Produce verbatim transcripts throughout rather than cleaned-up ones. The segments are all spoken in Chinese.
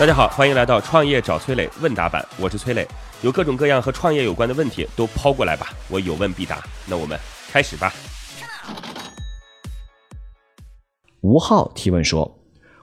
大家好，欢迎来到创业找崔磊问答版，我是崔磊，有各种各样和创业有关的问题都抛过来吧，我有问必答。那我们开始吧。吴浩提问说，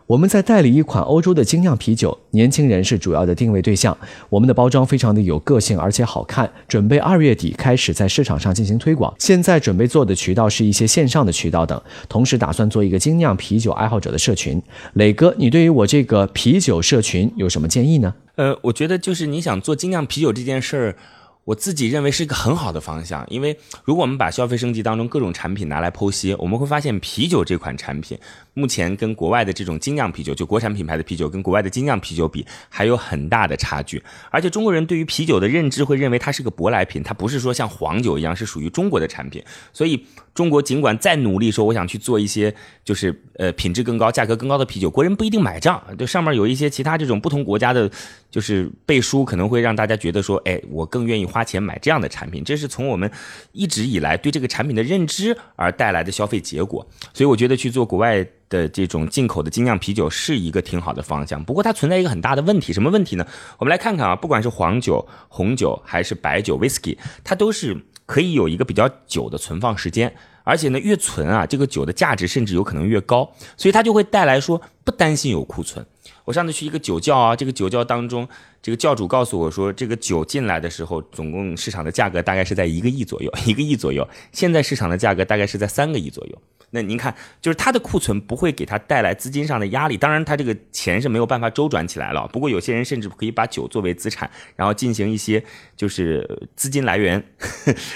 我们在代理一款欧洲的精酿啤酒，年轻人是主要的定位对象，我们的包装非常的有个性而且好看，准备二月底开始在市场上进行推广，现在准备做的渠道是一些线上的渠道等，同时打算做一个精酿啤酒爱好者的社群。磊哥，你对于我这个啤酒社群有什么建议呢？呃，我觉得就是你想做精酿啤酒这件事儿，我自己认为是一个很好的方向，因为如果我们把消费升级当中各种产品拿来剖析，我们会发现啤酒这款产品目前跟国外的这种精酿啤酒，就国产品牌的啤酒跟国外的精酿啤酒比还有很大的差距，而且中国人对于啤酒的认知会认为它是个舶来品，它不是说像黄酒一样是属于中国的产品，所以中国尽管再努力说我想去做一些就是呃品质更高价格更高的啤酒，国人不一定买账，就上面有一些其他这种不同国家的就是背书，可能会让大家觉得说，哎，我更愿意花钱买这样的产品，这是从我们一直以来对这个产品的认知而带来的消费结果，所以我觉得去做国外的这种进口的精酿啤酒是一个挺好的方向。不过它存在一个很大的问题，什么问题呢？我们来看看啊，不管是黄酒、红酒还是白酒 whisky， 它都是可以有一个比较久的存放时间，而且呢，越存啊，这个酒的价值甚至有可能越高，所以它就会带来说不担心有库存。我上次去一个酒窖啊，这个酒窖当中，这个窖主告诉我说，这个酒进来的时候，总共市场的价格大概是在一个亿左右，一个亿左右。现在市场的价格大概是在三个亿左右。那您看，就是它的库存不会给它带来资金上的压力，当然它这个钱是没有办法周转起来了。不过有些人甚至可以把酒作为资产，然后进行一些就是资金来源，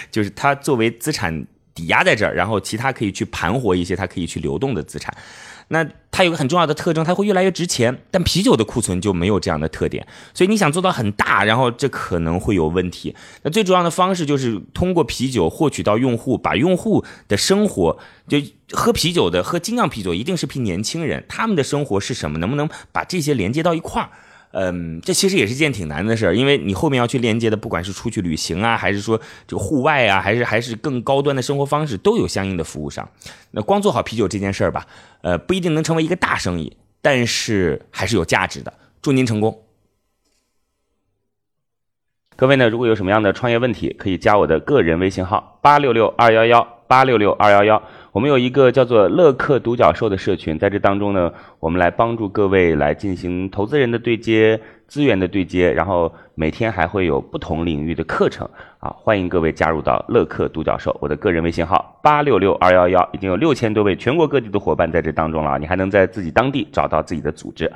就是它作为资产抵押在这儿，然后其他可以去盘活一些它可以去流动的资产。那它有个很重要的特征，它会越来越值钱，但啤酒的库存就没有这样的特点，所以你想做到很大，然后这可能会有问题。那最主要的方式就是通过啤酒获取到用户，把用户的生活，就喝啤酒的喝精酿啤酒一定是批年轻人，他们的生活是什么，能不能把这些连接到一块儿。嗯，这其实也是件挺难的事儿，因为你后面要去连接的，不管是出去旅行啊，还是说这个户外啊，还是还是更高端的生活方式，都有相应的服务商。那光做好啤酒这件事儿吧，呃，不一定能成为一个大生意，但是还是有价值的。祝您成功！各位呢，如果有什么样的创业问题，可以加我的个人微信号八六六二一一八六六二一一。我们有一个叫做乐客独角兽的社群，在这当中呢，我们来帮助各位来进行投资人的对接、资源的对接，然后每天还会有不同领域的课程啊，欢迎各位加入到乐客独角兽。我的个人微信号八六六二一一，已经有六千多位全国各地的伙伴在这当中了，你还能在自己当地找到自己的组织。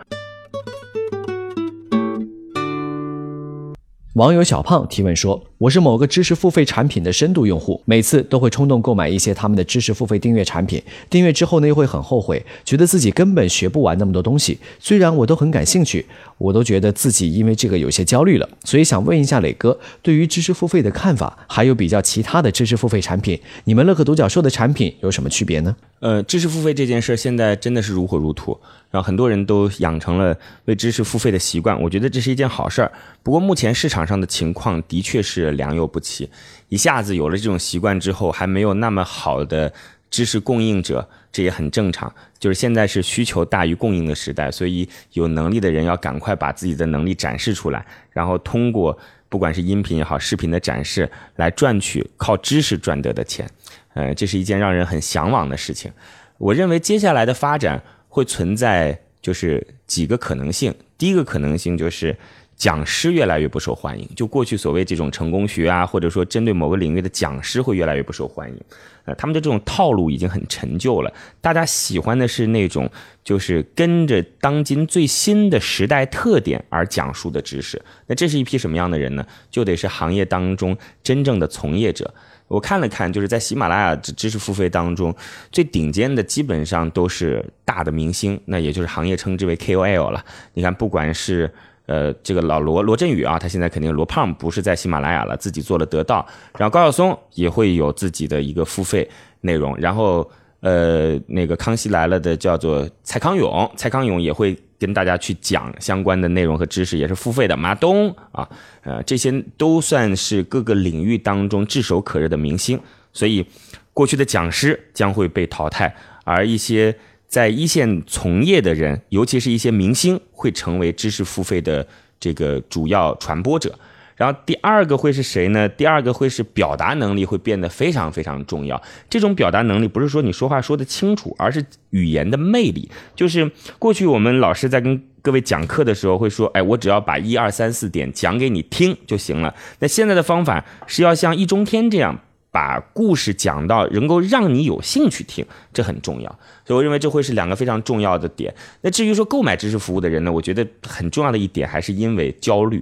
网友小胖提问说，我是某个知识付费产品的深度用户，每次都会冲动购买一些他们的知识付费订阅产品，订阅之后呢又会很后悔，觉得自己根本学不完那么多东西，虽然我都很感兴趣，我都觉得自己因为这个有些焦虑了，所以想问一下磊哥对于知识付费的看法，还有比较其他的知识付费产品，你们乐客独角兽的产品有什么区别呢？呃，知识付费这件事现在真的是如火如荼，然后很多人都养成了为知识付费的习惯，我觉得这是一件好事儿。不过目前市场上的情况的确是良莠不齐，一下子有了这种习惯之后，还没有那么好的知识供应者，这也很正常。就是现在是需求大于供应的时代，所以有能力的人要赶快把自己的能力展示出来，然后通过不管是音频也好，视频的展示来赚取靠知识赚得的钱。呃，这是一件让人很向往的事情。我认为接下来的发展会存在就是几个可能性。第一个可能性就是讲师越来越不受欢迎，就过去所谓这种成功学啊，或者说针对某个领域的讲师会越来越不受欢迎。呃，他们的这种套路已经很陈旧了，大家喜欢的是那种就是跟着当今最新的时代特点而讲述的知识。那这是一批什么样的人呢？就得是行业当中真正的从业者。我看了看，就是在喜马拉雅知识付费当中，最顶尖的基本上都是大的明星，那也就是行业称之为 K O L 了。你看，不管是呃，这个老罗罗振宇啊，他现在肯定罗胖不是在喜马拉雅了，自己做了得到。然后高晓松也会有自己的一个付费内容。然后呃，那个康熙来了的叫做蔡康永，蔡康永也会跟大家去讲相关的内容和知识，也是付费的。马东啊，呃，这些都算是各个领域当中炙手可热的明星。所以过去的讲师将会被淘汰，而一些在一线从业的人，尤其是一些明星，会成为知识付费的这个主要传播者。然后第二个会是谁呢？第二个会是表达能力会变得非常非常重要。这种表达能力不是说你说话说得清楚，而是语言的魅力。就是过去我们老师在跟各位讲课的时候会说，哎，我只要把一二三四点讲给你听就行了。那现在的方法是要像易中天这样，把故事讲到能够让你有兴趣听，这很重要。所以我认为这会是两个非常重要的点。那至于说购买知识服务的人呢，我觉得很重要的一点还是因为焦虑。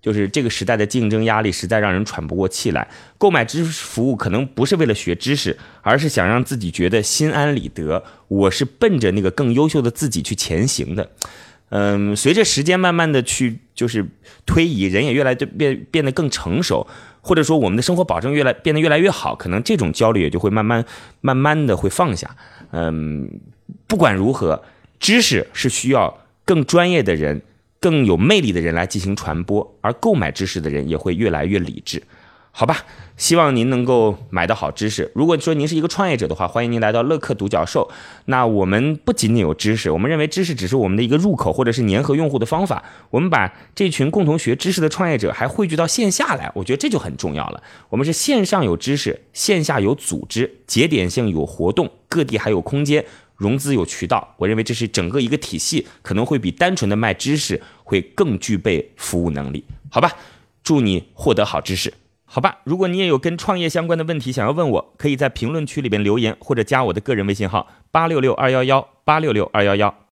就是这个时代的竞争压力实在让人喘不过气来，购买知识服务可能不是为了学知识，而是想让自己觉得心安理得，我是奔着那个更优秀的自己去前行的。嗯，随着时间慢慢的去就是推移，人也越来越变变得更成熟，或者说我们的生活保证越来变得越来越好，可能这种焦虑也就会慢慢慢慢的会放下。嗯，不管如何，知识是需要更专业的人，更有魅力的人来进行传播，而购买知识的人也会越来越理智。好吧，希望您能够买到好知识。如果说您是一个创业者的话，欢迎您来到乐客独角兽。那我们不仅仅有知识，我们认为知识只是我们的一个入口，或者是粘合用户的方法。我们把这群共同学知识的创业者还汇聚到线下来，我觉得这就很重要了。我们是线上有知识，线下有组织，节点性有活动，各地还有空间，融资有渠道，我认为这是整个一个体系，可能会比单纯的卖知识会更具备服务能力。好吧，祝你获得好知识。好吧，如果你也有跟创业相关的问题想要问我，可以在评论区里边留言，或者加我的个人微信号八六六二一一八六六二一一。